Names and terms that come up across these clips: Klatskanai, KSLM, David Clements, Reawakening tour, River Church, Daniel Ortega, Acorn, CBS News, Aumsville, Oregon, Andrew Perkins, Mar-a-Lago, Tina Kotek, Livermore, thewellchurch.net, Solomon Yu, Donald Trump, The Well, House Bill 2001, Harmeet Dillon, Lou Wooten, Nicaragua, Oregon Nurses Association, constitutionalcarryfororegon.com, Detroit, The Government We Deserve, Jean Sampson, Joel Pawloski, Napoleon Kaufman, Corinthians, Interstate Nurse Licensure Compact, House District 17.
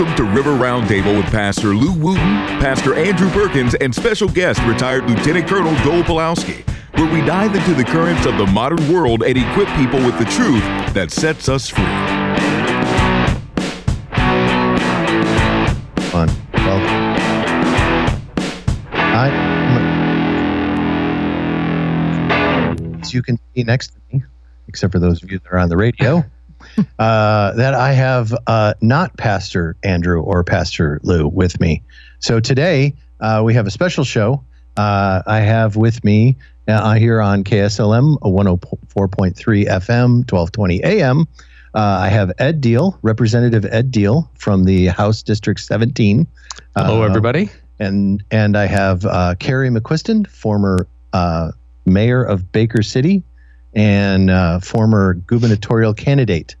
Welcome to River Roundtable with Pastor Lou Wooten, Pastor Andrew Perkins, and special guest, retired Lieutenant Colonel Joel Pawloski, where we dive into the currents of the modern world and equip people with the truth that sets us free. Fun. Welcome. As you can see next to me, except for those of you that are on the radio, that I have not Pastor Andrew or Pastor Lou with me. So today we have a special show. I have with me here on KSLM 104.3 FM, 1220 AM. I have Ed Diehl, Representative Ed Diehl from the House District 17. Hello, everybody. And I have Carrie McQuiston, former mayor of Baker City and former gubernatorial candidate,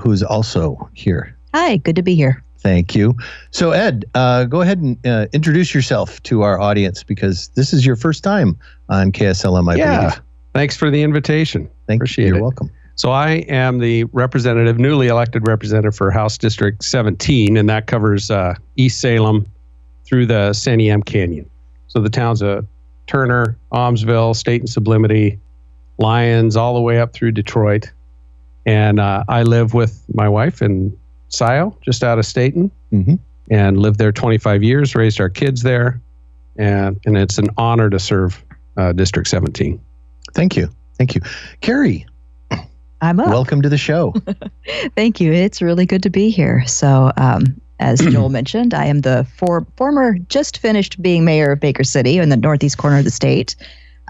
who's also here. Hi, good to be here. Thank you. So, Ed, go ahead and introduce yourself to our audience, because this is your first time on KSLM, I believe. Thanks for the invitation. Appreciate it. You're welcome. So I am the representative, newly elected representative for House District 17, and that covers East Salem through the Santiam Canyon. So the towns of Turner, Aumsville, Stayton, Sublimity, Lyons, all the way up through Detroit. And I live with my wife in Scio, just out of Stayton, and lived there 25 years, raised our kids there. And it's an honor to serve District 17. Thank you. Thank you. Carrie, I'm up. Welcome to the show. Thank you. It's really good to be here. So as Joel mentioned, I am the former, just finished being mayor of Baker City in the northeast corner of the state.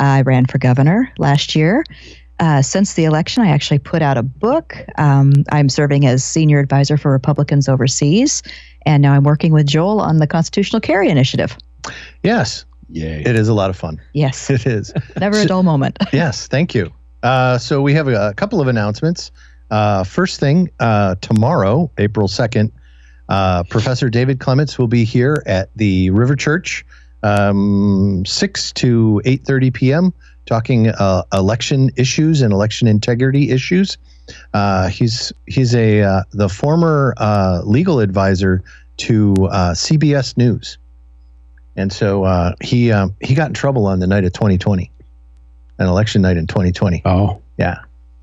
I ran for governor last year. Since the election, I actually put out a book. I'm serving as senior advisor for Republicans overseas, and now I'm working with Joel on the Constitutional Carry Initiative. Yes. Yay. It is a lot of fun. Yes. It is. Never a dull moment. Yes. Thank you. So we have a couple of announcements. First thing, tomorrow, April 2nd, Professor David Clements will be here at the River Church, 6 to 8:30 p.m., talking election issues and election integrity issues. He's the former legal advisor to CBS News, and so he got in trouble on the night of 2020, an election night in 2020. Oh, yeah,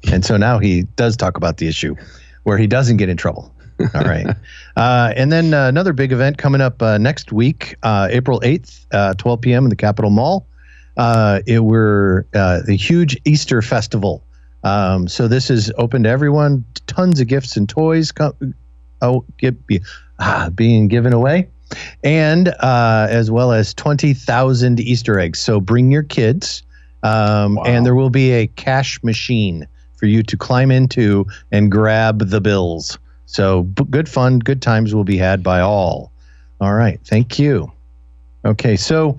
and so now he does talk about the issue where he doesn't get in trouble. All right. And then another big event coming up next week, April 8th, 12 p.m. in the Capitol Mall. The huge Easter festival. So this is open to everyone. Tons of gifts and toys being given away. And as well as 20,000 Easter eggs. So bring your kids. And there will be a cash machine for you to climb into and grab the bills. So good fun, good times will be had by all. All right. Thank you. Okay. So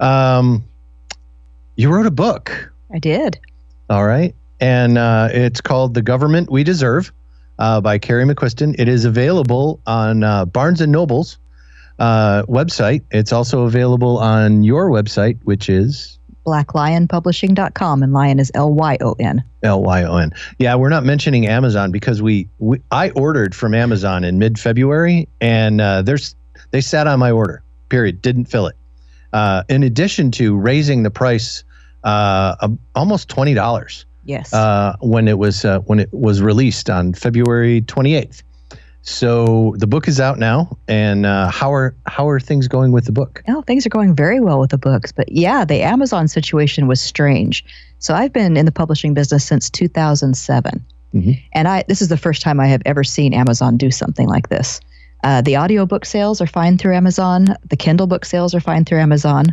you wrote a book. I did. All right. And it's called The Government We Deserve by Carrie McQuiston. It is available on Barnes & Noble's website. It's also available on your website, which is BlackLionPublishing.com, and Lion is Lyon. Lyon. Yeah, we're not mentioning Amazon because I ordered from Amazon in mid-February, and they sat on my order, period, didn't fill it. In addition to raising the price almost $20. Yes. When it was released on February 28th. So the book is out now, and how are things going with the book? Oh, things are going very well with the books, but yeah, the Amazon situation was strange. So I've been in the publishing business since 2007, and this is the first time I have ever seen Amazon do something like this. The audiobook sales are fine through Amazon. The Kindle book sales are fine through Amazon,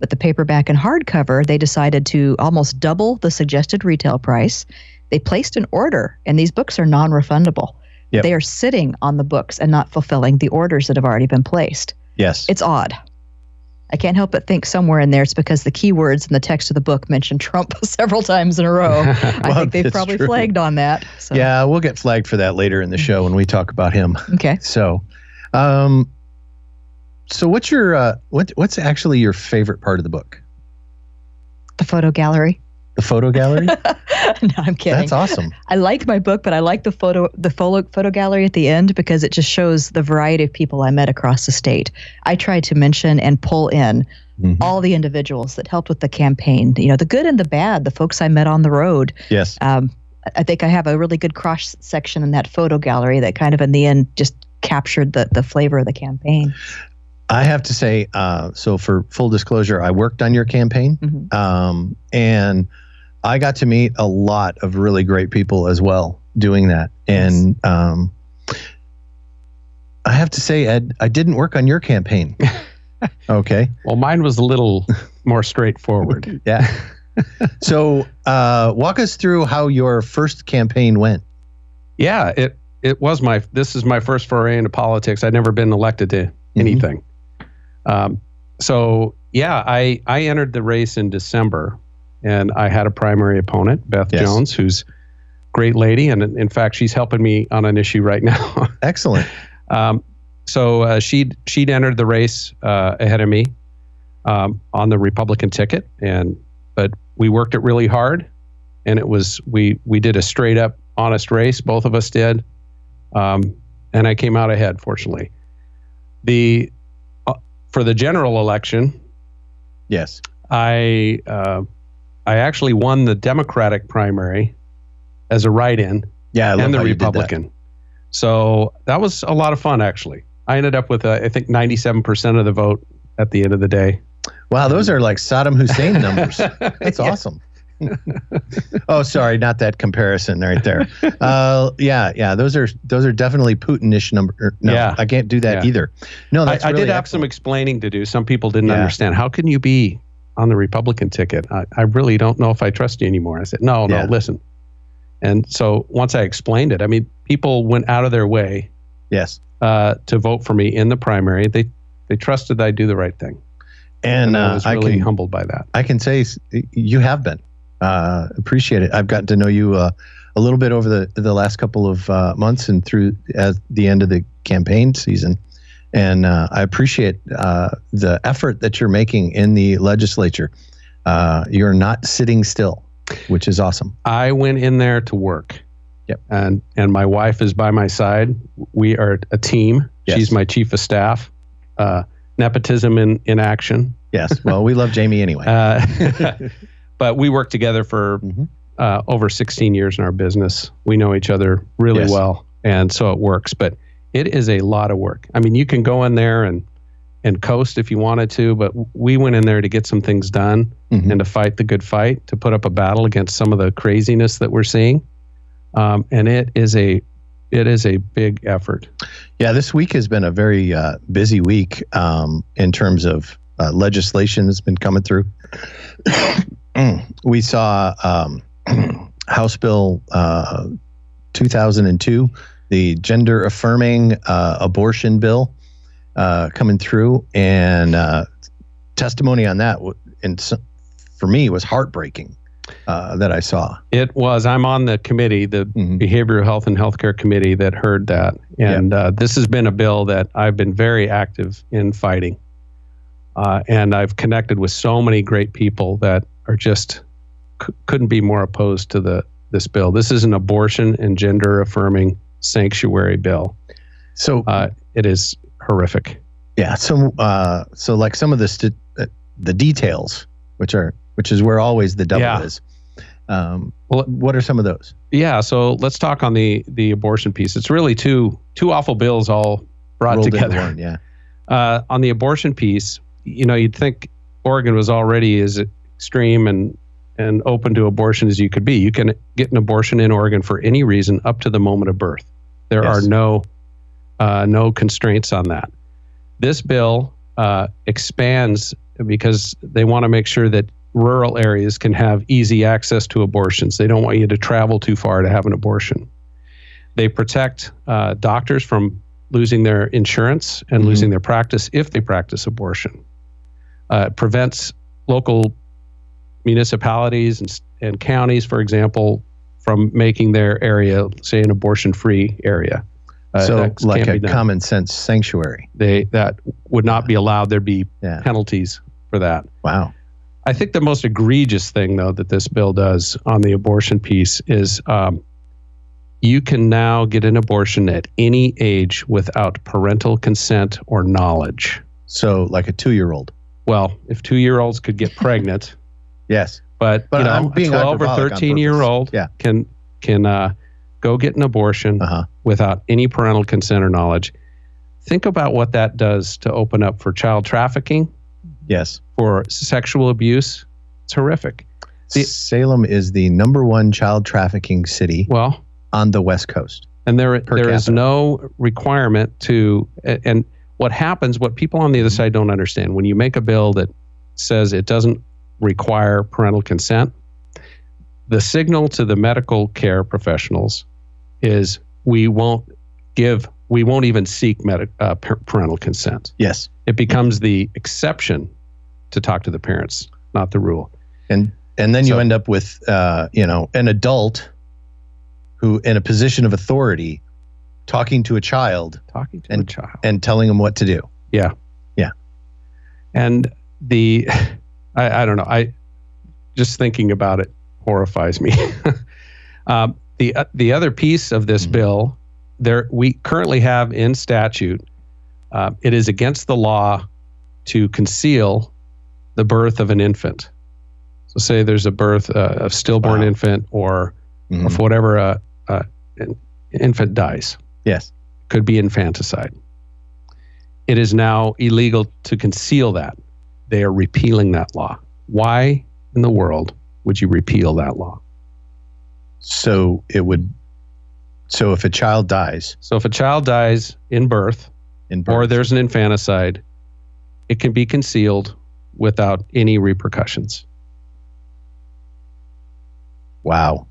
but the paperback and hardcover, they decided to almost double the suggested retail price. They placed an order, and these books are non-refundable. Yep. They are sitting on the books and not fulfilling the orders that have already been placed. Yes. It's odd. I can't help but think somewhere in there it's because the keywords in the text of the book mention Trump several times in a row. I think they've probably flagged on that. So. Yeah, we'll get flagged for that later in the show when we talk about him. Okay. So, what's your what's actually your favorite part of the book? The photo gallery. The photo gallery? No, I'm kidding. That's awesome. I like my book, but I like the photo gallery at the end because it just shows the variety of people I met across the state. I tried to mention and pull in all the individuals that helped with the campaign. You know, the good and the bad, the folks I met on the road. Yes. I think I have a really good cross section in that photo gallery that kind of in the end just captured the flavor of the campaign. I have to say, so for full disclosure, I worked on your campaign and I got to meet a lot of really great people as well doing that. And I have to say, Ed, I didn't work on your campaign. Okay. Well, mine was a little more straightforward. Yeah. So walk us through how your first campaign went. Yeah, it was this is my first foray into politics. I'd never been elected to anything. So yeah, I entered the race in December. And I had a primary opponent, Beth Jones, who's a great lady. And in fact, she's helping me on an issue right now. Excellent. So she'd entered the race ahead of me on the Republican ticket. But we worked it really hard. And it was, we did a straight up honest race. Both of us did. And I came out ahead, fortunately. For the general election, I actually won the Democratic primary as a write-in and the Republican. That. So that was a lot of fun, actually. I ended up with, I think, 97% of the vote at the end of the day. Wow, those are like Saddam Hussein numbers. That's awesome. Oh, sorry, not that comparison right there. Those are definitely Putin-ish numbers. No, yeah. I can't do that either. No, that's I really did have excellent. Some explaining to do. Some people didn't understand. How can you be on the Republican ticket? I really don't know if I trust you anymore. I said, no, listen. And so once I explained it, I mean, people went out of their way to vote for me in the primary. They trusted that I do the right thing. And I was really humbled by that. I can say you have been. Appreciate it. I've gotten to know you a little bit over the last couple of months and through as the end of the campaign season. And I appreciate the effort that you're making in the legislature. You're not sitting still, which is awesome. I went in there to work. Yep. And my wife is by my side. We are a team. Yes. She's my chief of staff. Nepotism in action. Yes. Well, we love Jamie anyway. But we worked together for over 16 years in our business. We know each other really well. And so it works. But it is a lot of work. I mean, you can go in there and coast if you wanted to, but we went in there to get some things done and to fight the good fight, to put up a battle against some of the craziness that we're seeing. And it is a big effort. Yeah, this week has been a very busy week in terms of legislation that's been coming through. We saw House Bill 2002, the gender affirming abortion bill coming through, and testimony on that for me was heartbreaking that I saw. It was. I'm on the committee, the Behavioral Health and Healthcare Committee that heard that. And this has been a bill that I've been very active in fighting. And I've connected with so many great people that are just couldn't be more opposed to this bill. This is an abortion and gender affirming sanctuary bill. So it is horrific. Yeah. So like some of the details, which is where always the devil is. Well, what are some of those? Yeah. So let's talk on the abortion piece. It's really two awful bills all brought together. One, yeah. On the abortion piece, you know, you'd think Oregon was already as extreme and open to abortion as you could be. You can get an abortion in Oregon for any reason up to the moment of birth. There are no constraints on that. This bill expands because they want to make sure that rural areas can have easy access to abortions. They don't want you to travel too far to have an abortion. They protect doctors from losing their insurance and losing their practice if they practice abortion. It prevents local municipalities and counties, for example, from making their area, say, an abortion-free area. So like a common sense sanctuary. That would not be allowed. There'd be penalties for that. Wow. I think the most egregious thing, though, that this bill does on the abortion piece is you can now get an abortion at any age without parental consent or knowledge. So like a 2-year-old. Well, if 2-year-olds could get pregnant. Yes. But you know, a 12 or 13-year-old can go get an abortion without any parental consent or knowledge. Think about what that does to open up for child trafficking. Yes. For sexual abuse. It's horrific. Salem is the #1 child trafficking city on the West Coast. And there is no requirement to, and what happens, what people on the other side don't understand, when you make a bill that says it doesn't require parental consent, the signal to the medical care professionals is we won't even seek parental consent. Yes. It becomes the exception to talk to the parents, not the rule. And then you end up with, an adult who in a position of authority talking to a child and telling them what to do. Yeah. Yeah. And I don't know. I just thinking about it horrifies me. The other piece of this bill, we currently have in statute, it is against the law to conceal the birth of an infant. So say there's a birth of stillborn infant or for whatever an infant dies. Yes. Could be infanticide. It is now illegal to conceal that. They are repealing that law. Why in the world would you repeal that law? So if a child dies. So if a child dies in birth, or there's an infanticide, it can be concealed without any repercussions. Wow.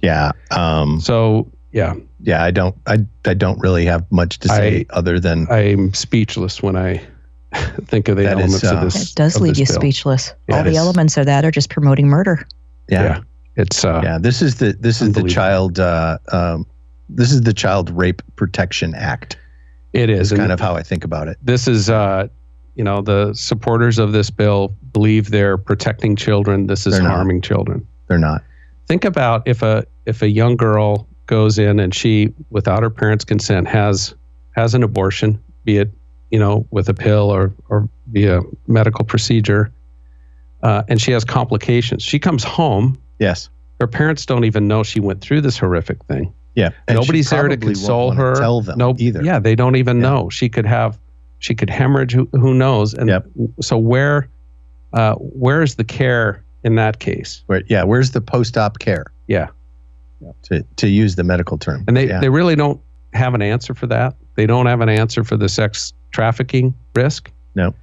Yeah. Yeah. I don't really have much to say other than I'm speechless when I think of the elements of this. It does leave you speechless. All the elements of that are just promoting murder. Yeah. It's this is the Child Rape Protection Act. It is. That's kind of how I think about it. This is the supporters of this bill believe they're protecting children. This is harming children. They're not. Think about if a young girl goes in and she, without her parents' consent, has an abortion, be it with a pill or via medical procedure, and she has complications. She comes home. Yes. Her parents don't even know she went through this horrific thing. Yeah. And nobody's there to console her. Tell them either. Yeah, they don't even know. She could hemorrhage, who knows? And so where is the care in that case? Where's the post-op care? Yeah. To use the medical term. And they really don't have an answer for that. They don't have an answer for the sex trafficking risk. No.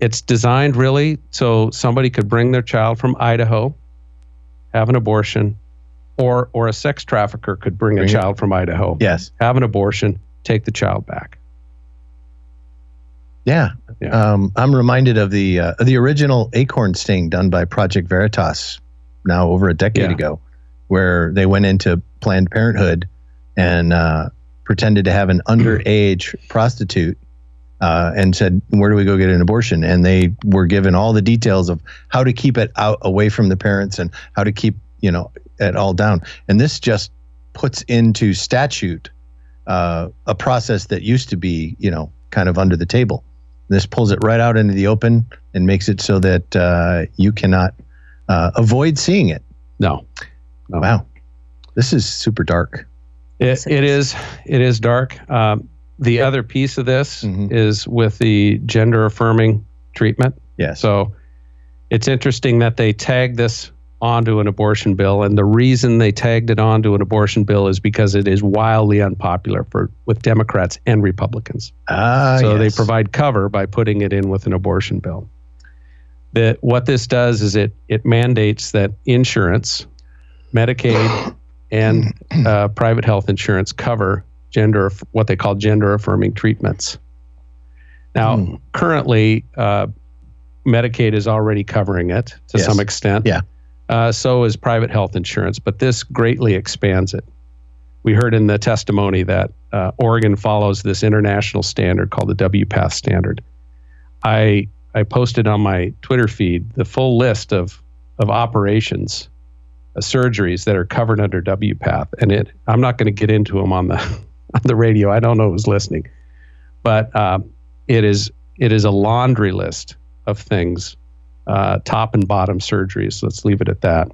It's designed really so somebody could bring their child from Idaho, have an abortion, or a sex trafficker could bring a child from Idaho, have an abortion, take the child back. Yeah. I'm reminded of the original Acorn sting done by Project Veritas now over a decade ago, where they went into Planned Parenthood and pretended to have an underage prostitute and said, where do we go get an abortion? And they were given all the details of how to keep it out away from the parents and how to keep it all down. And this just puts into statute a process that used to be kind of under the table. This pulls it right out into the open and makes it so that you cannot avoid seeing it. No. Wow. This is super dark. It is dark. The other piece of this is with the gender affirming treatment. Yes. So it's interesting that they tag this onto an abortion bill. And the reason they tagged it onto an abortion bill is because it is wildly unpopular with Democrats and Republicans. They provide cover by putting it in with an abortion bill. What this does is it mandates that insurance, Medicaid, and private health insurance cover what they call gender-affirming treatments. Now, currently, Medicaid is already covering it to some extent. Yeah. So is private health insurance, but this greatly expands it. We heard in the testimony that Oregon follows this international standard called the WPATH standard. I I posted on my Twitter feed the full list of operations, surgeries that are covered under WPATH, and it. I'm not going to get into them on the radio. I don't know who's listening, but it is a laundry list of things, top and bottom surgeries. Let's leave it at that.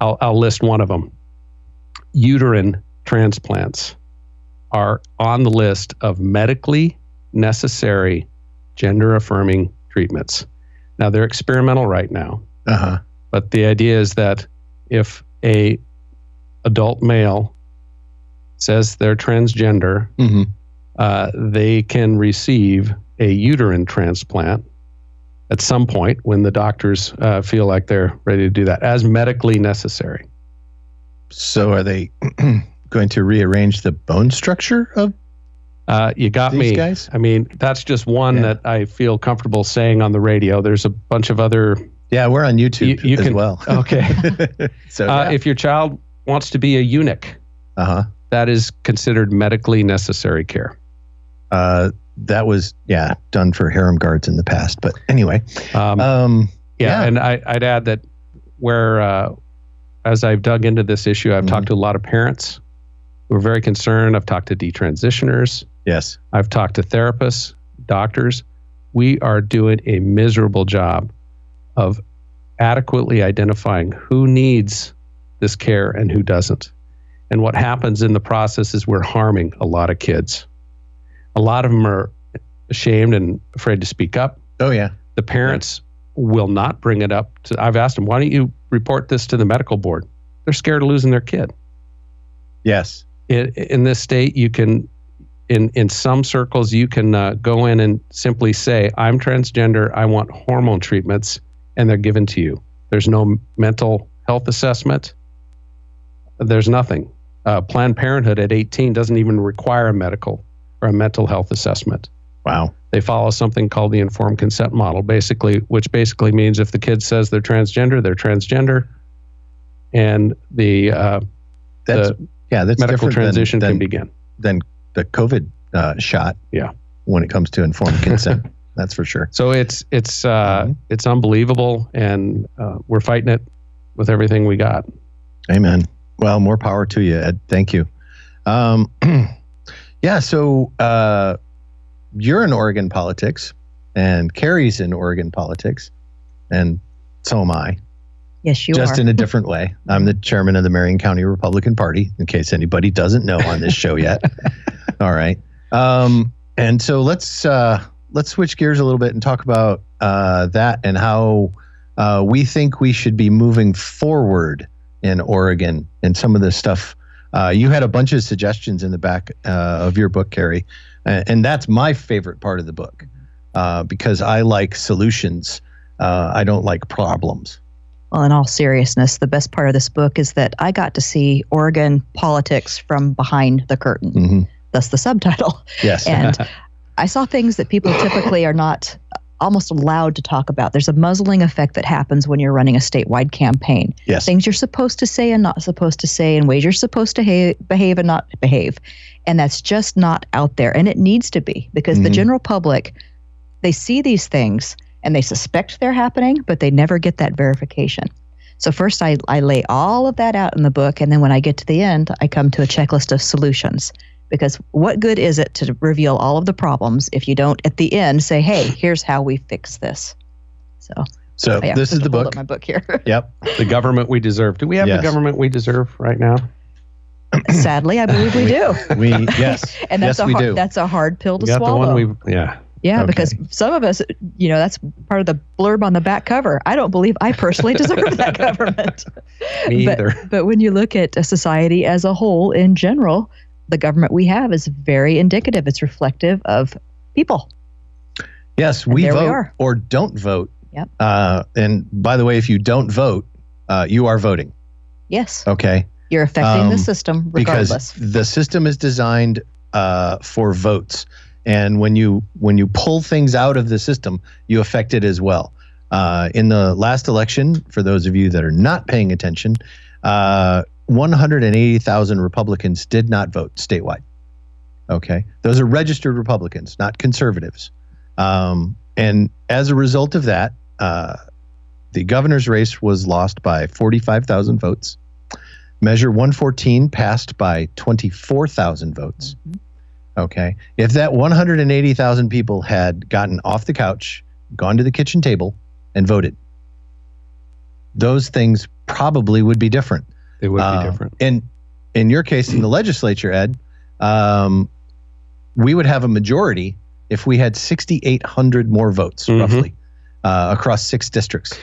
I'll list one of them. Uterine transplants are on the list of medically necessary gender-affirming treatments. Now, they're experimental right now, but the idea is that if a adult male says they're transgender, they can receive a uterine transplant at some point when the doctors feel like they're ready to do that, as medically necessary. So are they going to rearrange the bone structure of you got these me. Guys? I mean, that's just one that I feel comfortable saying on the radio. There's a bunch of other... Yeah, we're on YouTube you as can, well. Okay. If your child wants to be a eunuch, that is considered medically necessary care. That was, done for harem guards in the past. But anyway. And I'd add that where... as I've dug into this issue, I've talked to a lot of parents who are very concerned. I've talked to detransitioners. Yes. I've talked to therapists, doctors. We are doing a miserable job of adequately identifying who needs this care and who doesn't. And what happens in the process is we're harming a lot of kids. A lot of them are ashamed and afraid to speak up. Oh, yeah. The parents will not bring it up. I've asked them, why don't you report this to the medical board? They're scared of losing their kid. Yes. In this state, you can, in some circles, you can go in and simply say, I'm transgender, I want hormone treatments, and they're given to you. There's no mental health assessment. There's nothing. Planned Parenthood at 18 doesn't even require a medical or a mental health assessment. Wow. They follow something called the informed consent model, which basically means if the kid says they're transgender, and the medical transition can begin. Then the COVID shot. Yeah. When it comes to informed consent, that's for sure. So it's unbelievable, and we're fighting it with everything we got. Amen. Well, more power to you, Ed. Thank you. So. You're in Oregon politics, and Carrie's in Oregon politics, and so am I. Yes, you are. Just in a different way. I'm the chairman of the Marion County Republican Party, in case anybody doesn't know on this show yet. All right. And so let's switch gears a little bit and talk about that and how we think we should be moving forward in Oregon and some of this stuff. You had a bunch of suggestions in the back of your book, Carrie. And that's my favorite part of the book because I like solutions. I don't like problems. Well, in all seriousness, the best part of this book is that I got to see Oregon politics from behind the curtain. Mm-hmm. That's the subtitle. Yes. And I saw things that people typically are not almost allowed to talk about. There's a muzzling effect that happens when you're running a statewide campaign. Yes. Things you're supposed to say and not supposed to say, and ways you're supposed to behave and not behave. And that's just not out there. And it needs to be, because the general public, they see these things and they suspect they're happening, but they never get that verification. So first I lay all of that out in the book. And then when I get to the end, I come to a checklist of solutions. Because what good is it to reveal all of the problems if you don't, at the end, say, hey, here's how we fix this? So this is the book. My book here. Yep. The Government We Deserve. Do we have the Government We Deserve right now? Sadly, I believe we do. Yes. And that's a hard pill to swallow. Okay. Because some of us, that's part of the blurb on the back cover. I don't believe I personally deserve that government. Me either. But when you look at a society as a whole in general, the government we have is very indicative. It's reflective of people. Yes, we vote or don't vote. Yep. And by the way, if you don't vote, you are voting. Yes. Okay. You're affecting the system regardless. Because the system is designed for votes. And when you pull things out of the system, you affect it as well. In the last election, for those of you that are not paying attention, 180,000 Republicans did not vote statewide. Okay. Those are registered Republicans, not conservatives. And as a result of that, the governor's race was lost by 45,000 votes. Measure 114 passed by 24,000 votes. Mm-hmm. Okay. If that 180,000 people had gotten off the couch, gone to the kitchen table, and voted, those things probably would be different. They would be different. And in your case, in the legislature, Ed, we would have a majority if we had 6,800 more votes, mm-hmm. roughly, across six districts.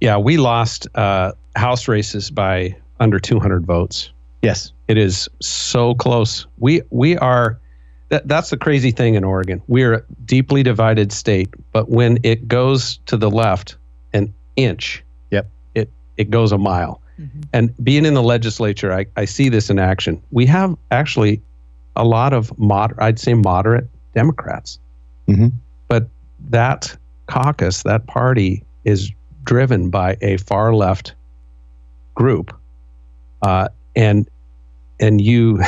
Yeah, we lost House races by under 200 votes. Yes. It is so close. We are, that's the crazy thing in Oregon. We're a deeply divided state, but when it goes to the left an inch, yep, it goes a mile. Mm-hmm. And being in the legislature, I see this in action. We have actually a lot of moderate Democrats. Mm-hmm. But that caucus, that party, is driven by a far left group. And you,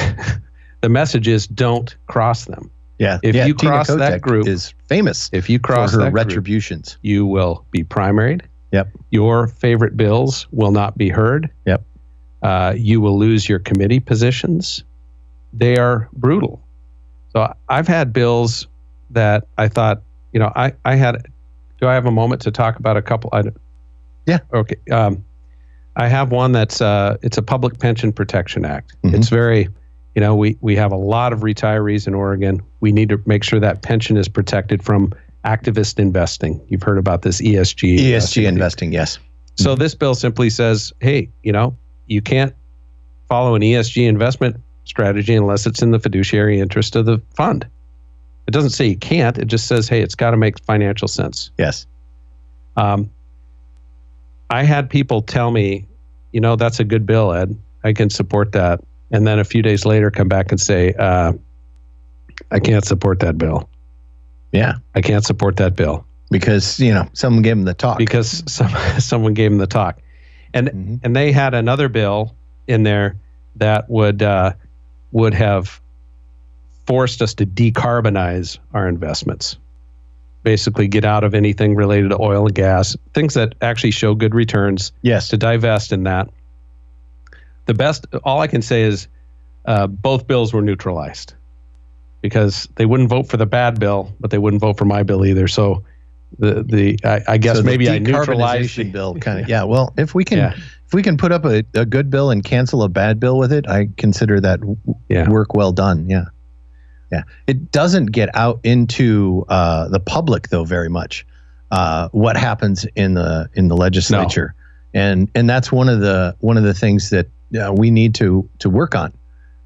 the message is don't cross them. Yeah. If you cross that group, is famous. If you cross her retributions, you will be primaried. Yep. Your favorite bills will not be heard. Yep. You will lose your committee positions. They are brutal. So I've had bills that I thought, you know, I had, do I have a moment to talk about a couple? Yeah. Okay. I have one that's, it's a Public Pension Protection Act. Mm-hmm. It's very, you know, we have a lot of retirees in Oregon. We need to make sure that pension is protected from activist investing. You've heard about this ESG investing, yes. So this bill simply says, hey, you know, you can't follow an ESG investment strategy unless it's in the fiduciary interest of the fund. It doesn't say you can't. It just says, hey, it's got to make financial sense. Yes. I had people tell me, you know, that's a good bill, Ed. I can support that. And then a few days later, come back and say, I can't support that bill. Yeah. I can't support that bill. Because, you know, someone gave them the talk. Because someone gave them the talk. And mm-hmm. and they had another bill in there that would have forced us to decarbonize our investments. Basically get out of anything related to oil and gas, things that actually show good returns. Yes. To divest in that. The best, all I can say is both bills were neutralized because they wouldn't vote for the bad bill, but they wouldn't vote for my bill either. So I guess so maybe I neutralized the bill kind of. Yeah. Well, if we can put up a good bill and cancel a bad bill with it, I consider that work well done. Yeah. Yeah, it doesn't get out into the public though very much. What happens in the legislature, no. and that's one of the things that we need to work on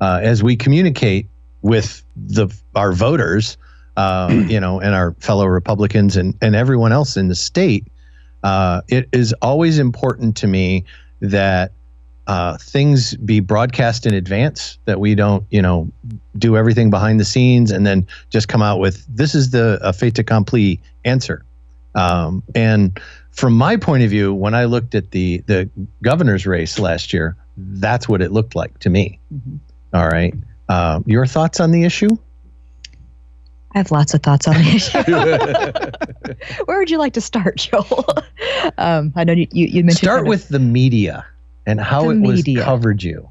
as we communicate with our voters, you know, and our fellow Republicans and everyone else in the state. It is always important to me that things be broadcast in advance, that we don't, you know, do everything behind the scenes and then just come out with, this is a fait accompli answer. And from my point of view, when I looked at the governor's race last year, that's what it looked like to me. Mm-hmm. All right. Your thoughts on the issue? I have lots of thoughts on the issue. Where would you like to start, Joel? I know you mentioned. Start with the media. And how it was covered you.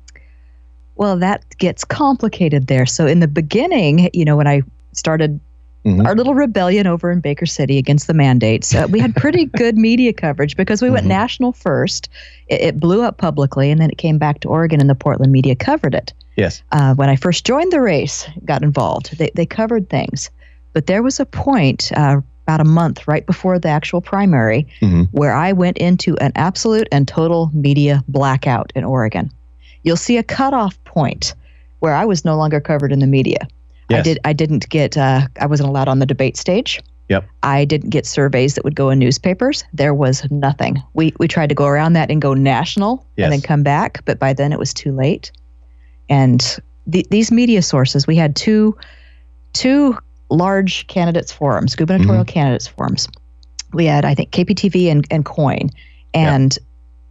Well, that gets complicated there. So in the beginning, you know, when I started mm-hmm. our little rebellion over in Baker City against the mandates, we had pretty good media coverage because we mm-hmm. went national first. It blew up publicly, and then it came back to Oregon, and the Portland media covered it. Yes. When I first joined the race, got involved, they covered things. But there was a point about a month right before the actual primary, mm-hmm. where I went into an absolute and total media blackout in Oregon. You'll see a cutoff point where I was no longer covered in the media. Yes. I wasn't allowed on the debate stage. Yep. I didn't get surveys that would go in newspapers. There was nothing. We tried to go around that and go national, yes, and then come back, but by then it was too late. And these media sources, we had two large candidates forums, gubernatorial mm-hmm. candidates forums. We had, I think, KPTV and Coin. And yeah,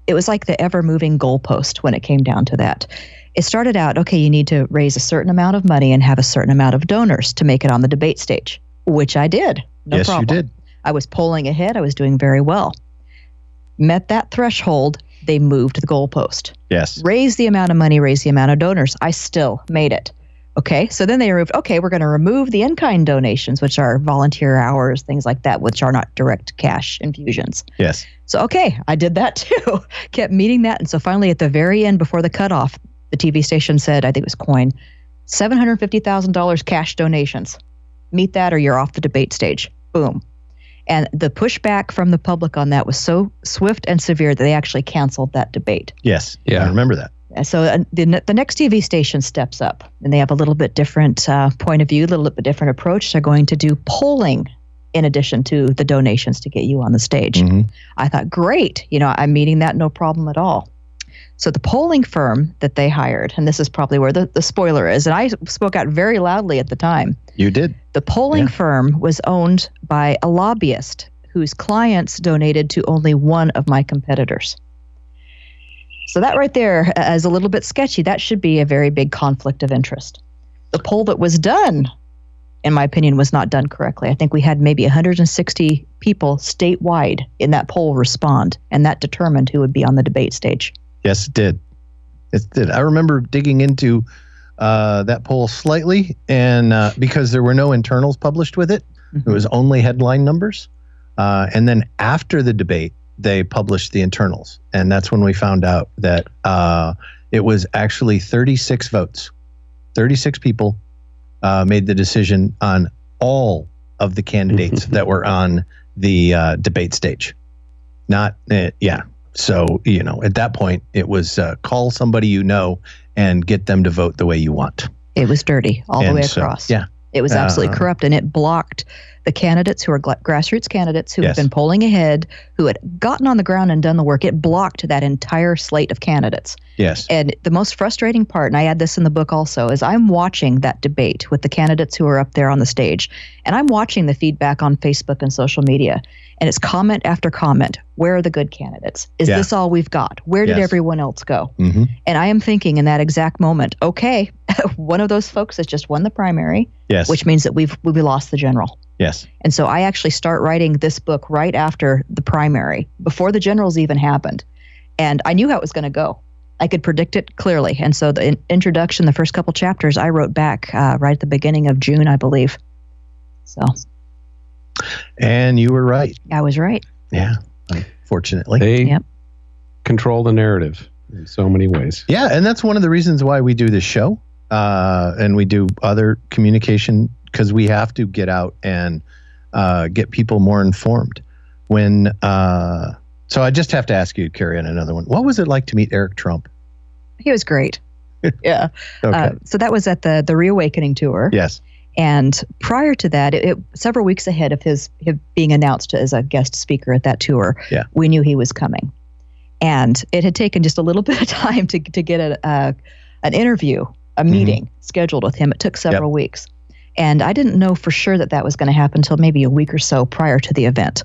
it was like the ever-moving goalpost when it came down to that. It started out, okay, you need to raise a certain amount of money and have a certain amount of donors to make it on the debate stage, which I did. No problem. You did. I was polling ahead. I was doing very well. Met that threshold. They moved the goalpost. Yes. Raise the amount of money, raise the amount of donors. I still made it. Okay. So then they removed, okay, we're going to remove the in-kind donations, which are volunteer hours, things like that, which are not direct cash infusions. Yes. So, okay, I did that too. Kept meeting that. And so finally at the very end before the cutoff, the TV station said, I think it was Coin, $750,000 cash donations. Meet that or you're off the debate stage. Boom. And the pushback from the public on that was so swift and severe that they actually canceled that debate. Yes. Yeah, I remember that. So the next TV station steps up, and they have a little bit different point of view, a little bit different approach. They're going to do polling in addition to the donations to get you on the stage. Mm-hmm. I thought, great, you know, I'm meeting that, no problem at all. So the polling firm that they hired, and this is probably where the spoiler is, and I spoke out very loudly at the time. You did. The polling firm was owned by a lobbyist whose clients donated to only one of my competitors. So that right there is a little bit sketchy. That should be a very big conflict of interest. The poll that was done, in my opinion, was not done correctly. I think we had maybe 160 people statewide in that poll respond, and that determined who would be on the debate stage. Yes, it did. It did. I remember digging into that poll slightly, and because there were no internals published with it. Mm-hmm. It was only headline numbers. And then after the debate, they published the internals. And that's when we found out that it was actually 36 votes. 36 people made the decision on all of the candidates that were on the debate stage. Not, yeah. So, you know, at that point, it was call somebody you know and get them to vote the way you want. It was dirty all the way across. Yeah. It was absolutely corrupt, and it blocked the candidates who are grassroots candidates who had been polling ahead, who had gotten on the ground and done the work. It blocked that entire slate of candidates. Yes. And the most frustrating part, and I add this in the book also, is I'm watching that debate with the candidates who are up there on the stage, and I'm watching the feedback on Facebook and social media, and it's comment after comment. Where are the good candidates? Is this all we've got? Where did everyone else go? Mm-hmm. And I am thinking in that exact moment, okay, one of those folks has just won the primary, which means that we lost the general. Yes. And so I actually start writing this book right after the primary, before the generals even happened. And I knew how it was going to go. I could predict it clearly. And so the introduction, the first couple chapters, I wrote back right at the beginning of June, I believe. So. And you were right. I was right. Yeah. Unfortunately. They control the narrative in so many ways. Yeah. And that's one of the reasons why we do this show. And we do other communication because we have to get out and get people more informed. When so I just have to ask you, Carrie, on another one. What was it like to meet Eric Trump? He was great. Yeah. Okay. So that was at the Reawakening Tour. Yes. And prior to that, several weeks ahead of his being announced as a guest speaker at that tour, we knew he was coming. And it had taken just a little bit of time to get an interview, a meeting scheduled with him. It took several weeks. And I didn't know for sure that was going to happen until maybe a week or so prior to the event.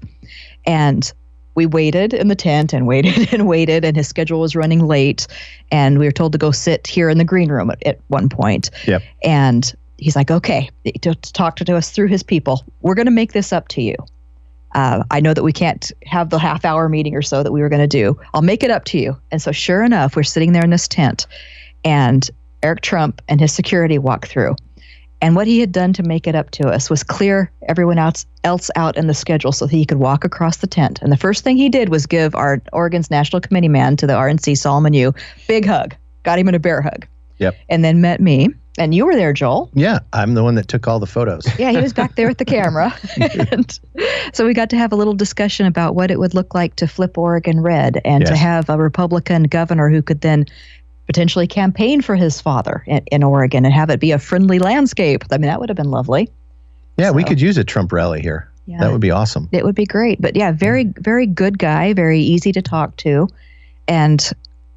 And we waited in the tent and waited and waited, and his schedule was running late. And we were told to go sit here in the green room at one point. Yep. And he's like, okay, to talk to us through his people. We're going to make this up to you. I know that we can't have the half-hour meeting or so that we were going to do. I'll make it up to you. And so sure enough, we're sitting there in this tent. And Eric Trump and his security walk through. And what he had done to make it up to us was clear everyone else out in the schedule so that he could walk across the tent. And the first thing he did was give our Oregon's National Committee man to the RNC, Solomon Yu, big hug. Got him in a bear hug. Yep. And then met me. And you were there, Joel. Yeah, I'm the one that took all the photos. Yeah, he was back there with the camera. And so we got to have a little discussion about what it would look like to flip Oregon red and to have a Republican governor who could then potentially campaign for his father in Oregon and have it be a friendly landscape. I mean, that would have been lovely. Yeah, so we could use a Trump rally here. Yeah, that would be awesome. It would be great. But yeah, very, very good guy, very easy to talk to. And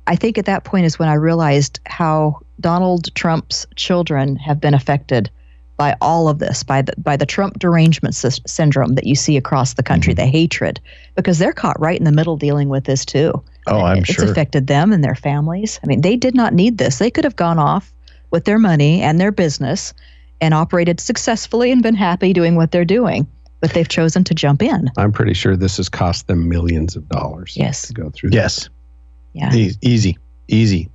I think at that point is when I realized how Donald Trump's children have been affected by all of this, by the Trump derangement syndrome that you see across the country, the hatred, because they're caught right in the middle dealing with this too. Oh, I'm sure. It's affected them and their families. I mean, they did not need this. They could have gone off with their money and their business and operated successfully and been happy doing what they're doing. but they've chosen to jump in. I'm pretty sure this has cost them millions of dollars. Yes. To go through. Yes. That. Yeah. Easy.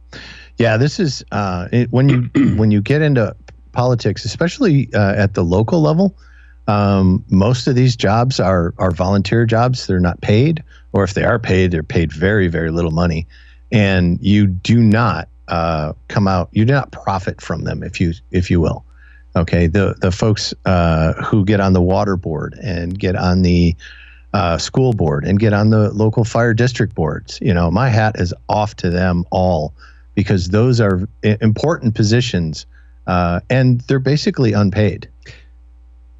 Yeah. This is when you get into politics, especially at the local level. Most of these jobs are volunteer jobs. They're not paid, or if they are paid, they're paid very, very little money. And you do not profit from them, if you will. Okay, the folks who get on the water board and get on the school board and get on the local fire district boards, my hat is off to them all, because those are important positions and they're basically unpaid.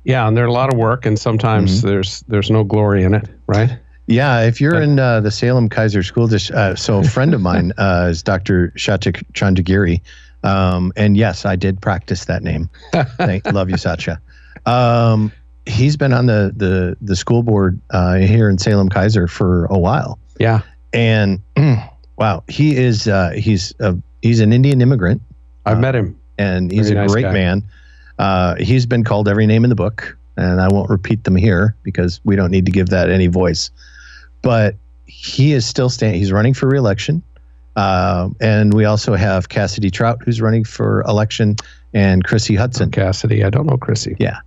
Yeah, and they're a lot of work, and sometimes there's no glory in it, right? Yeah, if you're in the Salem-Keizer School District, so a friend of mine is Dr. Sacha Chandagiri, and yes, I did practice that name. Love you, Sacha. He's been on the school board here in Salem-Keizer for a while. Yeah, and wow, he is he's an Indian immigrant. I've met him, and he's a great man. He's been called every name in the book, and I won't repeat them here because we don't need to give that any voice. But he is still standing. He's running for re-election. And we also have Cassidy Trout, who's running for election, and Chrissy Hudson. Cassidy, I don't know Chrissy. Yeah.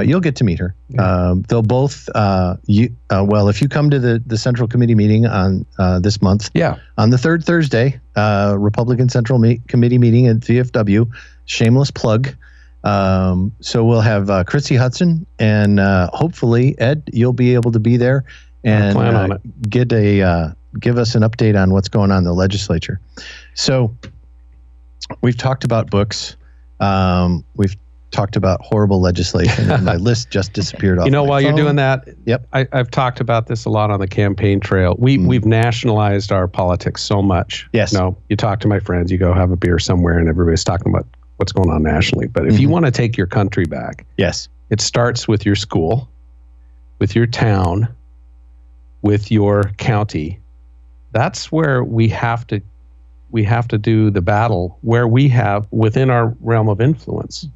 You'll get to meet her. Yeah. They'll both, if you come to the Central Committee meeting on this month, on the third Thursday, Republican Central Committee meeting at VFW, shameless plug. So we'll have Chrissy Hudson, and hopefully, Ed, you'll be able to be there and give us an update on what's going on in the legislature. So we've talked about books. We've talked about horrible legislation, and my list just disappeared off. While phone. You're doing that, yep. I've talked about this a lot on the campaign trail. We've nationalized our politics so much. Yes. You talk to my friends, you go have a beer somewhere, and everybody's talking about what's going on nationally. But if you want to take your country back, yes, it starts with your school, with your town, with your county. That's where we have to do the battle where we have within our realm of influence.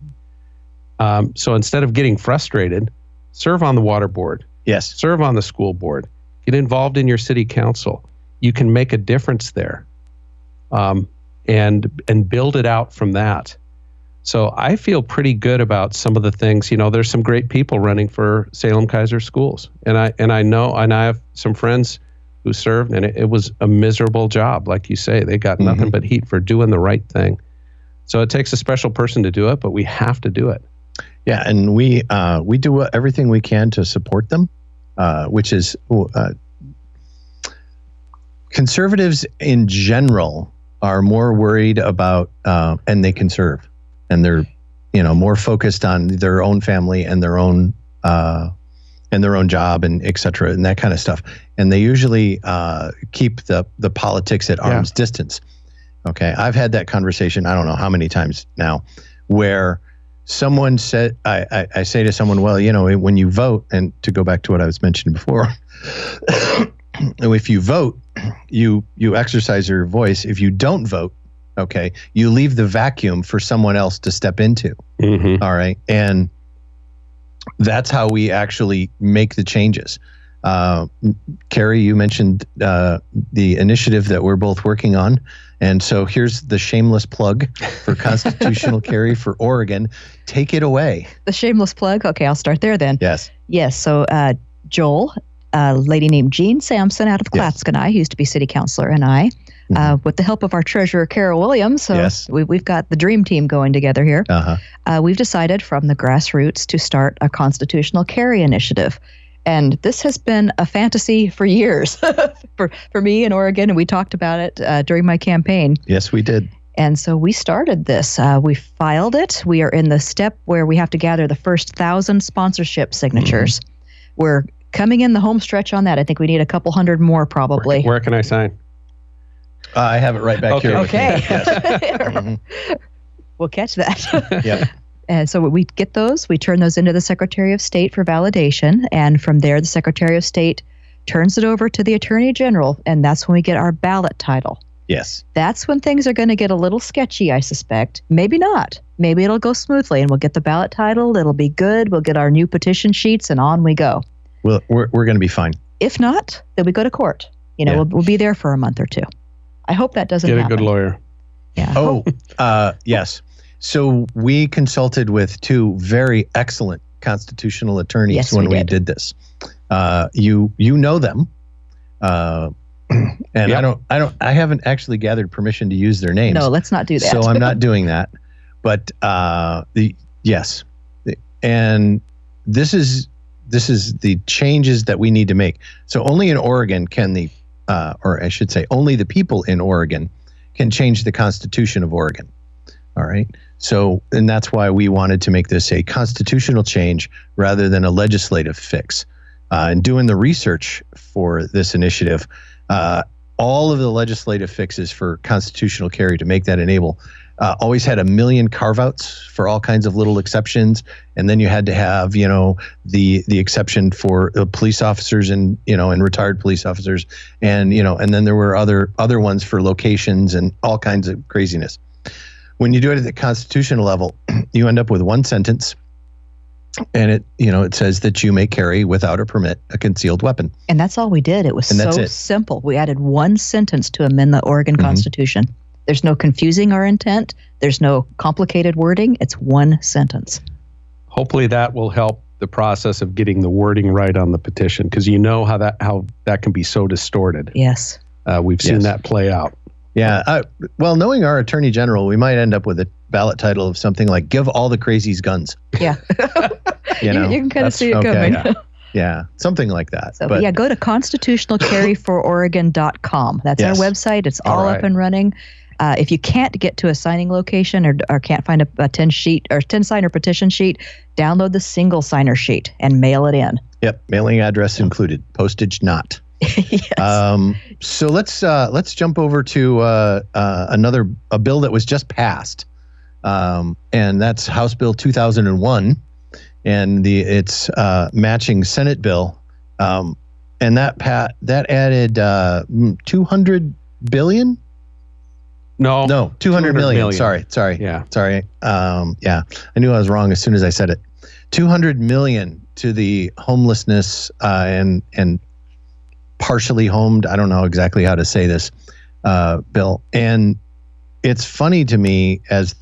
So instead of getting frustrated, serve on the water board. Yes. Serve on the school board. Get involved in your city council. You can make a difference there, and build it out from that. So I feel pretty good about some of the things. There's some great people running for Salem-Keizer schools, and I have some friends who served, and it was a miserable job, like you say. They got nothing but heat for doing the right thing. So it takes a special person to do it, but we have to do it. Yeah, and we do everything we can to support them, which is conservatives in general are more worried about, and they conserve, and they're, more focused on their own family and their own job, and et cetera, and that kind of stuff. And they usually keep the politics at arm's distance. Okay, I've had that conversation, I don't know how many times now, where someone said, I say to someone, well, when you vote, and to go back to what I was mentioning before, if you vote, you exercise your voice. If you don't vote, okay, you leave the vacuum for someone else to step into. All right, and that's how we actually make the changes. Carrie, you mentioned the initiative that we're both working on, and so here's the shameless plug for Constitutional Carrie for Oregon. Take it away. The shameless plug? Okay, I'll start there then. Yes. So Joel, a lady named Jean Sampson out of Klatskanai, who used to be city councilor, and I, with the help of our treasurer, Carol Williams, so we've got the dream team going together here, we've decided from the grassroots to start a Constitutional Carry initiative. And this has been a fantasy for years for me in Oregon, and we talked about it during my campaign. Yes, we did. And so we started this. We filed it. We are in the step where we have to gather the first 1,000 sponsorship signatures. We're coming in the home stretch on that. I think we need a couple hundred more probably. Where can I sign? I have it right back here. Okay. We'll catch that. And so we get those. We turn those into the Secretary of State for validation. And from there, the Secretary of State turns it over to the Attorney General. And that's when we get our ballot title. Yes. That's when things are going to get a little sketchy, I suspect. Maybe not. Maybe it'll go smoothly and we'll get the ballot title. It'll be good. We'll get our new petition sheets and on we go. Well, we're going to be fine. If not, then we go to court. You know, we'll be there for a month or two. I hope that doesn't happen. Get a good lawyer. Yeah. Oh, yes. So we consulted with two very excellent constitutional attorneys when we did this. You know them. And I haven't actually gathered permission to use their names. No, let's not do that. So I'm not doing that. But and this is the changes that we need to make. So only in Oregon can only the people in Oregon can change the Constitution of Oregon. All right. So, and that's why we wanted to make this a constitutional change rather than a legislative fix. And doing the research for this initiative, all of the legislative fixes for constitutional carry to make that enable always had a million carve-outs for all kinds of little exceptions, and then you had to have, you know, the exception for police officers and, you know, and retired police officers, and, you know, and then there were other ones for locations and all kinds of craziness. When you do it at the constitutional level, you end up with one sentence. And it, you know, it says that you may carry without a permit a concealed weapon. And that's all we did. It was so simple. We added one sentence to amend the Oregon Constitution. There's no confusing our intent. There's no complicated wording. It's one sentence. Hopefully that will help the process of getting the wording right on the petition, because you know how that can be so distorted. Yes. We've seen that play out. Yeah. Well, knowing our attorney general, we might end up with a ballot title of something like "Give all the crazies guns." Yeah. You know, you can kind of see it coming. Yeah. Yeah, something like that. So, but go to constitutionalcarryfororegon.com. That's our website. It's all up and running. If you can't get to a signing location or can't find a 10-signer petition sheet, download the single signer sheet and mail it in. Yep, mailing address included, postage not. Yes. So let's jump over to a bill that was just passed, and that's House Bill 2001, and it's matching Senate bill, and that added $200 billion. No, $200 million. Sorry. Yeah. Sorry. Yeah. I knew I was wrong as soon as I said it. $200 million to the homelessness and partially homed, I don't know exactly how to say this, bill. And it's funny to me as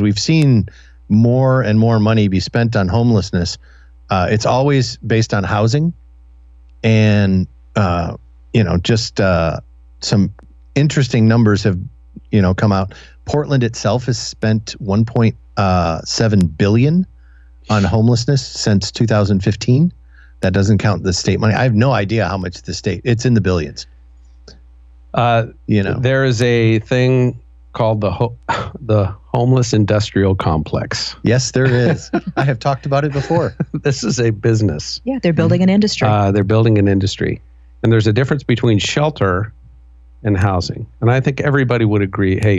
we've seen more and more money be spent on homelessness, it's always based on housing and, some interesting numbers have, you know, come out. Portland itself has spent $1.7 billion on homelessness since 2015. That doesn't count the state money. I have no idea how much the state. It's in the billions. There is a thing called the homeless industrial complex. Yes, there is. I have talked about it before. This is a business. Yeah, they're building an industry. And there's a difference between shelter and housing. And I think everybody would agree, hey,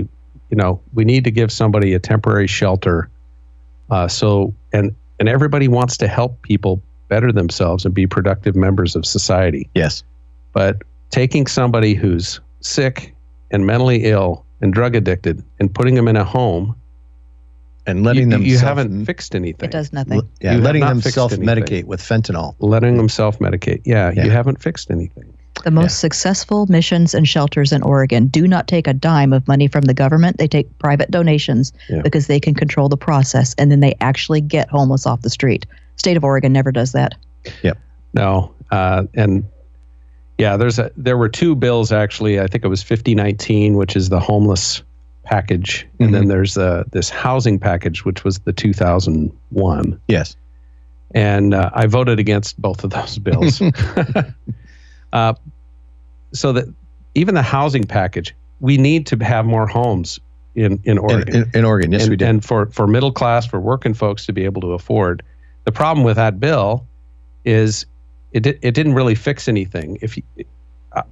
you know, we need to give somebody a temporary shelter. So everybody wants to help people better themselves and be productive members of society. Yes. But taking somebody who's sick and mentally ill and drug addicted and putting them in a home and letting them, you haven't fixed anything. It does nothing. Letting them self-medicate with fentanyl. Letting them self-medicate. Yeah. You haven't fixed anything. The most successful missions and shelters in Oregon do not take a dime of money from the government. They take private donations because they can control the process, and then they actually get homeless off the street. State of Oregon never does that. Yep. No. There were two bills, actually. I think it was 5019, which is the homeless package. Mm-hmm. And then there's this housing package, which was the 2001. Yes. And I voted against both of those bills. So that even the housing package, we need to have more homes in Oregon. In Oregon, yes, we do. And for middle class, for working folks to be able to afford. The problem with that bill is it didn't really fix anything.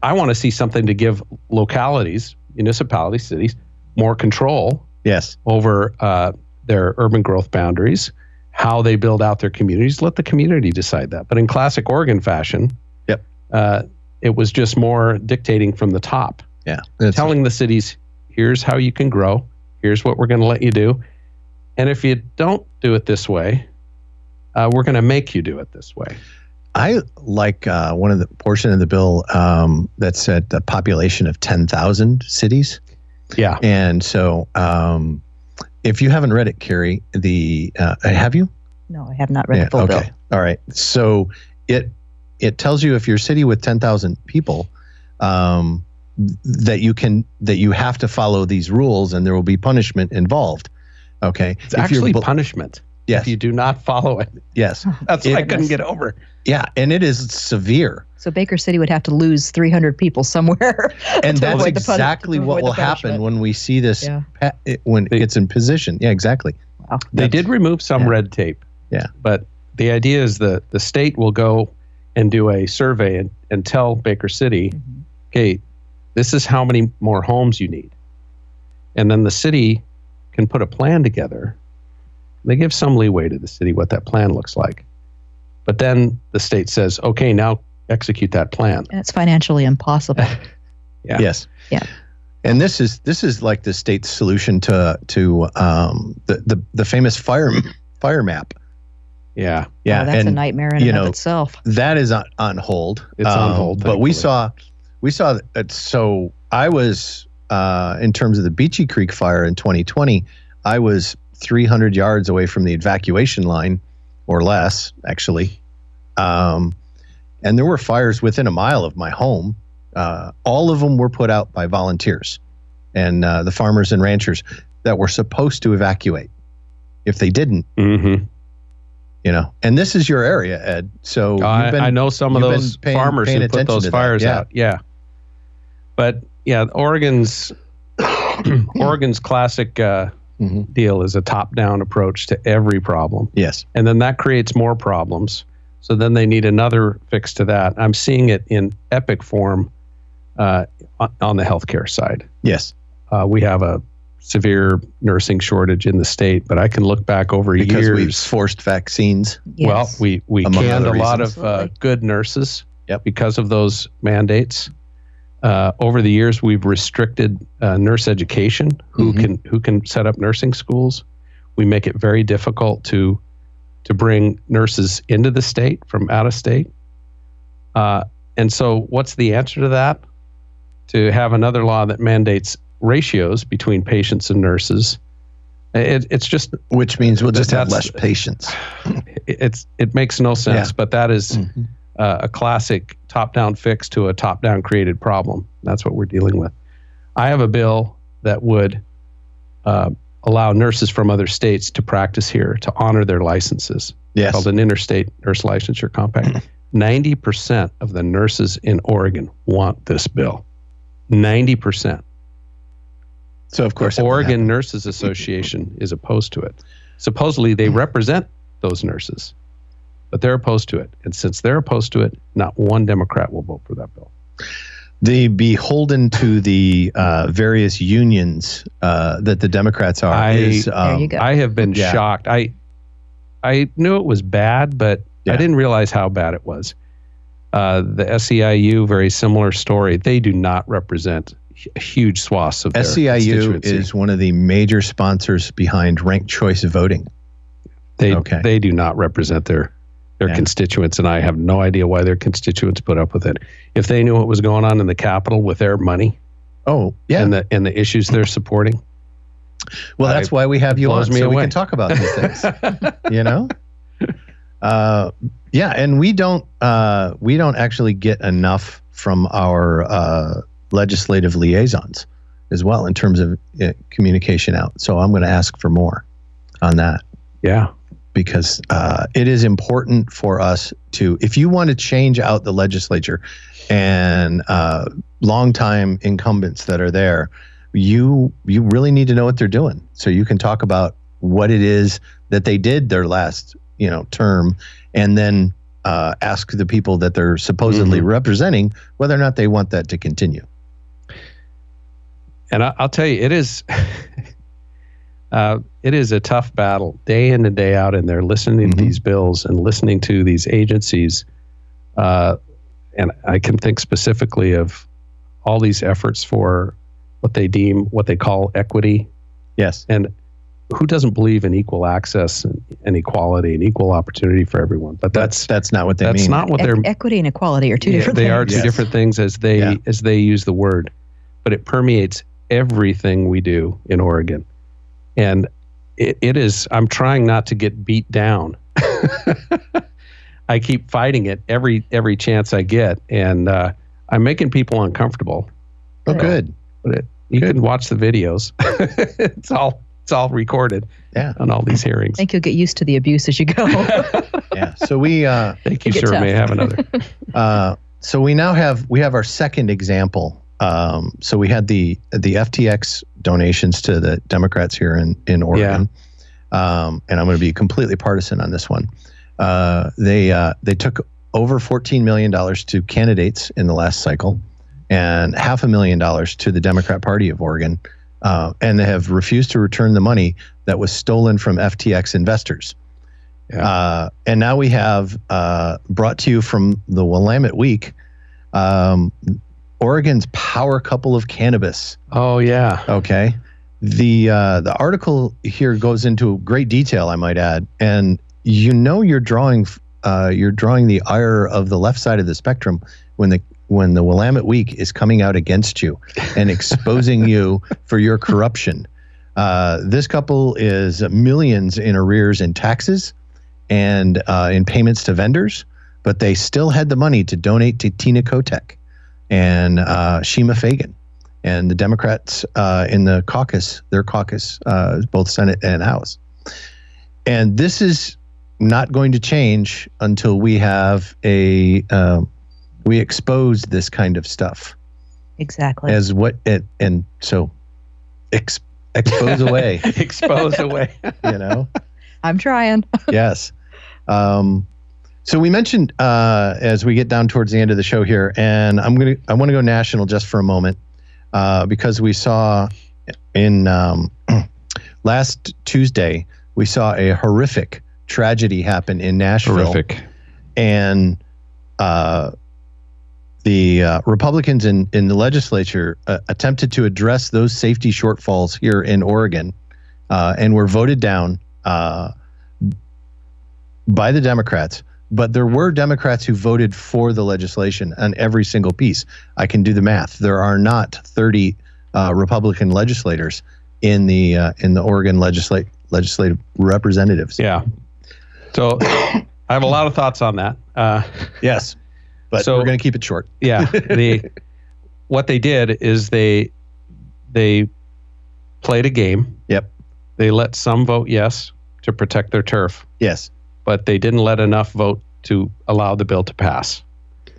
I want to see something to give localities, municipalities, cities, more control over their urban growth boundaries, how they build out their communities. Let the community decide that. But in classic Oregon fashion, it was just more dictating from the top. Yeah. Telling the cities, here's how you can grow. Here's what we're going to let you do. And if you don't do it this way, we're going to make you do it this way. I like one of the portion of the bill that said the population of 10,000 cities. Yeah. And so if you haven't read it, Carrie, have you? No, I have not read the full bill. Okay. All right. So it tells you if you're a city with 10,000 people, that you have to follow these rules and there will be punishment involved. Okay. It's actually punishment. Yes. If you do not follow it. Yes. That's what I couldn't get over. Yeah. And it is severe. So Baker City would have to lose 300 people somewhere. And that's exactly what will happen when we see this, when it gets in position. Yeah, exactly. Wow. They did remove some red tape. Yeah. But the idea is that the state will go and do a survey and tell Baker City, hey, this is how many more homes you need. And then the city can put a plan together. They give some leeway to the city what that plan looks like. But then the state says, okay, now execute that plan. And it's financially impossible. Yeah. Yes. Yeah. And this is like the state's solution to the famous fire map. Yeah. Yeah. Oh, that's a nightmare in and of itself. That is on hold. It's on hold. Thankfully. But we saw that. So I was, in terms of the Beachy Creek fire in 2020, I was 300 yards away from the evacuation line or less, actually. And there were fires within a mile of my home. All of them were put out by volunteers and the farmers and ranchers that were supposed to evacuate if they didn't. Mm-hmm. You know, and this is your area, Ed. So I know some of those farmers who put those fires out. Yeah. But yeah, Oregon's classic Diehl is a top-down approach to every problem. Yes. And then that creates more problems. So then they need another fix to that. I'm seeing it in epic form on the healthcare side. Yes. We have a severe nursing shortage in the state, but I can look back over years. Because we forced vaccines. Yes. Well, we canned a lot of good nurses because of those mandates. Over the years, we've restricted nurse education. Who can set up nursing schools? We make it very difficult to bring nurses into the state from out of state. And so, what's the answer to that? To have another law that mandates ratios between patients and nurses. It's just, which means we'll just have less patients. It makes no sense, but that is. Mm-hmm. A classic top-down fix to a top-down created problem. That's what we're dealing with. I have a bill that would allow nurses from other states to practice here, to honor their licenses. Yes. It's called an Interstate Nurse Licensure Compact. 90% of the nurses in Oregon want this bill. 90%. So, of course, the Oregon Nurses Association is opposed to it. Supposedly, they represent those nurses. But they're opposed to it. And since they're opposed to it, not one Democrat will vote for that bill. They beholden to the various unions that the Democrats are. I have been shocked. I knew it was bad, but I didn't realize how bad it was. The SEIU, very similar story. They do not represent huge swaths of their SEIU is one of the major sponsors behind ranked choice voting. They do not represent their constituents, and I have no idea why their constituents put up with it. If they knew what was going on in the Capitol with their money, and the issues they're supporting, well, that's why we have you on, so we can talk about these things. You know, and we don't actually get enough from our legislative liaisons as well in terms of communication out. So I'm going to ask for more on that. Yeah. Because it is important for us to, if you want to change out the legislature and longtime incumbents that are there, you really need to know what they're doing. So you can talk about what it is that they did their last term, and then ask the people that they're supposedly representing whether or not they want that to continue. And I'll tell you, it is... it is a tough battle day in and day out, and they're listening to these bills and listening to these agencies. And I can think specifically of all these efforts for what they call equity. Yes. And who doesn't believe in equal access and equality and equal opportunity for everyone? But that's not what they mean. That's not what they're— equity and equality are two different things. They are two different things as they use the word. But it permeates everything we do in Oregon. And it is— I'm trying not to get beat down. I keep fighting it every chance I get. And I'm making people uncomfortable. Oh, good. But you can watch the videos. It's all recorded on all these hearings. I think you'll get used to the abuse as you go. So we... Thank you, sir. Tough. May I have another? So we now have our second example. So we had the FTX donations to the Democrats here in Oregon. Yeah. And I'm going to be completely partisan on this one. They took over $14 million to candidates in the last cycle and $500,000 to the Democrat Party of Oregon. And they have refused to return the money that was stolen from FTX investors. Yeah. And now we have, brought to you from the Willamette Week, Oregon's power couple of cannabis. Oh, yeah. Okay. The article here goes into great detail, I might add. And you're drawing the ire of the left side of the spectrum when the Willamette Week is coming out against you and exposing you for your corruption. This couple is millions in arrears in taxes and in payments to vendors, but they still had the money to donate to Tina Kotek and Shima Fagan. And the Democrats in the caucus, both Senate and House. And this is not going to change until we have we expose this kind of stuff. Exactly. As what it, and so expose away. Expose away. You know? I'm trying. Yes. So we mentioned as we get down towards the end of the show here, and I want to go national just for a moment because we saw in last Tuesday we saw a horrific tragedy happen in Nashville. Horrific. And the Republicans in the legislature attempted to address those safety shortfalls here in Oregon and were voted down by the Democrats. But there were Democrats who voted for the legislation on every single piece. I can do the math. There are not 30 Republican legislators in the Oregon legislative representatives. Yeah. So I have a lot of thoughts on that. Yes, but so, we're going to keep it short. Yeah. What they did is they played a game. Yep. They let some vote yes to protect their turf. Yes. But they didn't let enough vote to allow the bill to pass.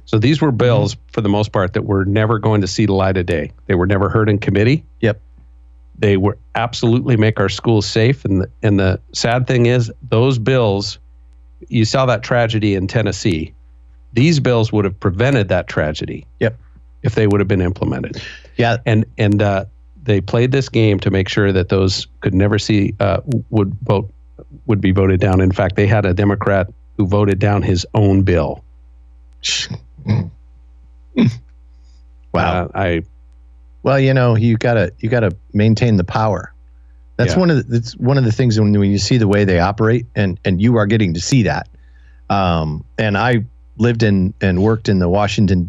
So these were bills, for the most part, that were never going to see the light of day. They were never heard in committee. Yep. They were absolutely make our schools safe. And the sad thing is, those bills, you saw that tragedy in Tennessee. These bills would have prevented that tragedy. Yep. If they would have been implemented. Yeah. And they played this game to make sure that those could never see would be voted down. In fact, they had a Democrat who voted down his own bill. Wow. Well, you know, you gotta maintain the power. That's one of the things when you see the way they operate, and you are getting to see that. And I lived in and worked in the Washington.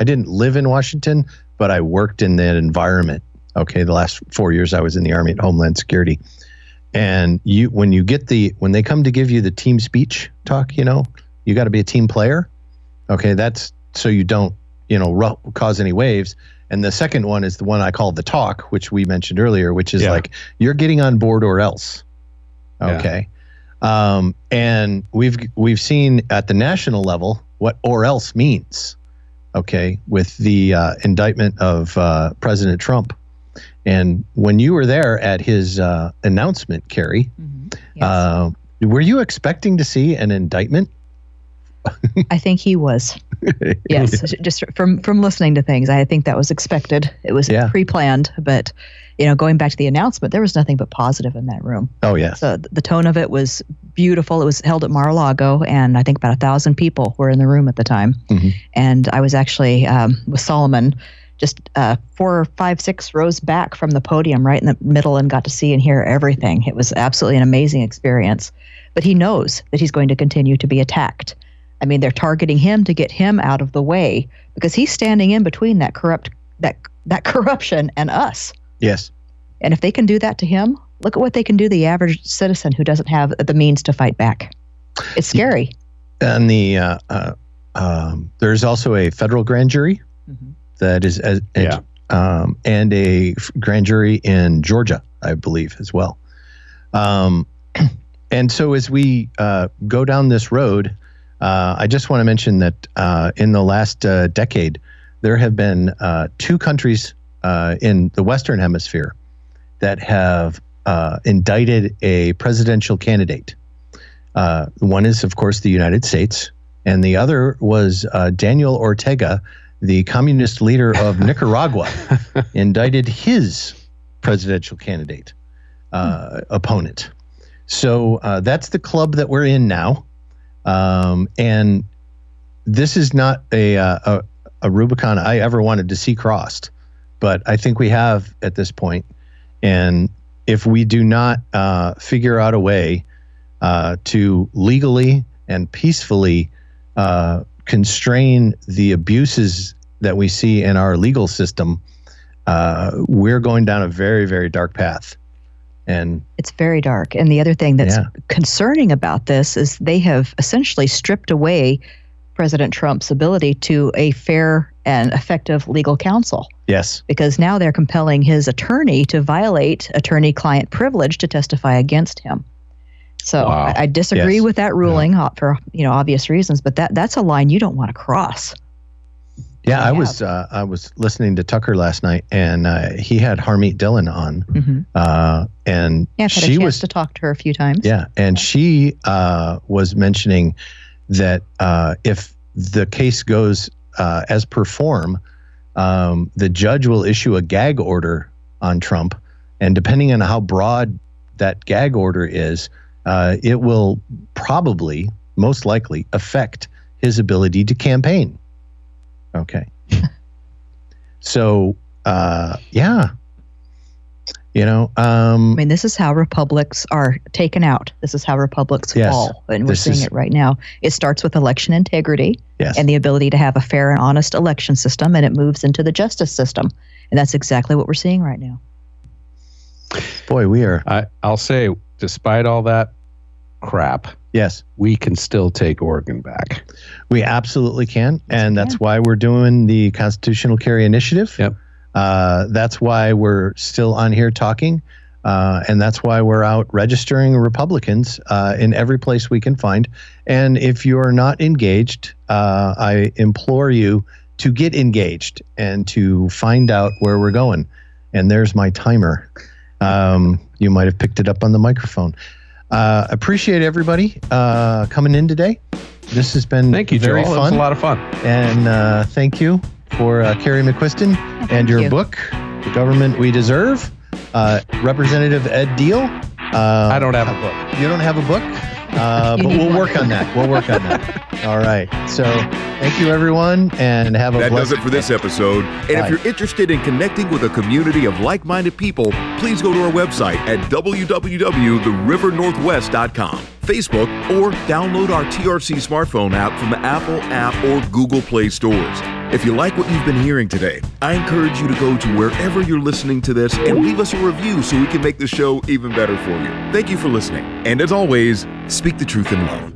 I didn't live in Washington, but I worked in that environment. Okay, the last 4 years I was in the Army at Homeland Security. And when they come to give you the team speech talk, you know, you got to be a team player. Okay, that's so you don't, you know, cause any waves. And the second one is the one I call the talk, which we mentioned earlier, which is like you're getting on board or else. Okay, and we've seen at the national level what or else means. Okay, with the indictment of President Trump. And when you were there at his announcement, Carrie, were you expecting to see an indictment? I think he was. Yes, just from listening to things, I think that was expected. It was pre-planned, but you know, going back to the announcement, there was nothing but positive in that room. Oh yeah. So the tone of it was beautiful. It was held at Mar-a-Lago, and I think about 1,000 people were in the room at the time. Mm-hmm. And I was actually with Solomon just 4, 5, 6 rows back from the podium, right in the middle, and got to see and hear everything. It was absolutely an amazing experience. But he knows that he's going to continue to be attacked. I mean, they're targeting him to get him out of the way because he's standing in between that corruption and us. Yes. And if they can do that to him, look at what they can do to the average citizen who doesn't have the means to fight back. It's scary. And the there's also a federal grand jury that is and a grand jury in Georgia, I believe, as well. And so as we go down this road, I just want to mention that in the last decade, there have been 2 countries in the Western Hemisphere that have indicted a presidential candidate. One is, of course, the United States, and the other was Daniel Ortega, the communist leader of Nicaragua, indicted his presidential candidate opponent. So that's the club that we're in now. And this is not a Rubicon I ever wanted to see crossed, but I think we have at this point. And if we do not figure out a way to legally and peacefully constrain the abuses that we see in our legal system, we're going down a very, very dark path. And it's very dark. And the other thing that's concerning about this is they have essentially stripped away President Trump's ability to a fair and effective legal counsel. Yes. Because now they're compelling his attorney to violate attorney-client privilege to testify against him. So I disagree with that ruling for obvious reasons, but that's a line you don't want to cross. Yeah, I was listening to Tucker last night, and he had Harmeet Dillon on, and she was to talk to her a few times. Yeah, and she was mentioning that if the case goes as per form, the judge will issue a gag order on Trump, and depending on how broad that gag order is, it will probably, most likely, affect his ability to campaign. Okay. So, I mean, this is how republics are taken out. This is how republics fall. And we're seeing it right now. It starts with election integrity and the ability to have a fair and honest election system, and it moves into the justice system. And that's exactly what we're seeing right now. Boy, we are. I'll say, despite all that crap, we can still take Oregon back. We absolutely can. And that's why we're doing the Constitutional Carry Initiative. Yep. That's why we're still on here talking. And that's why we're out registering Republicans in every place we can find. And if you're not engaged, I implore you to get engaged and to find out where we're going. And there's my timer. You might have picked it up on the microphone. Appreciate everybody coming in today. This has been very fun. It's a lot of fun. And thank you for Carrie McQuiston and your book, The Government We Deserve. Representative Ed Diehl. I don't have a book. You don't have a book? But we'll work on that. We'll work on that. All right. So thank you, everyone, and have a blessed day. That does it for this episode. And if you're interested in connecting with a community of like-minded people, please go to our website at www.therivernorthwest.com, Facebook, or download our TRC smartphone app from the Apple App or Google Play stores. If you like what you've been hearing today, I encourage you to go to wherever you're listening to this and leave us a review so we can make the show even better for you. Thank you for listening. And as always, speak the truth in love.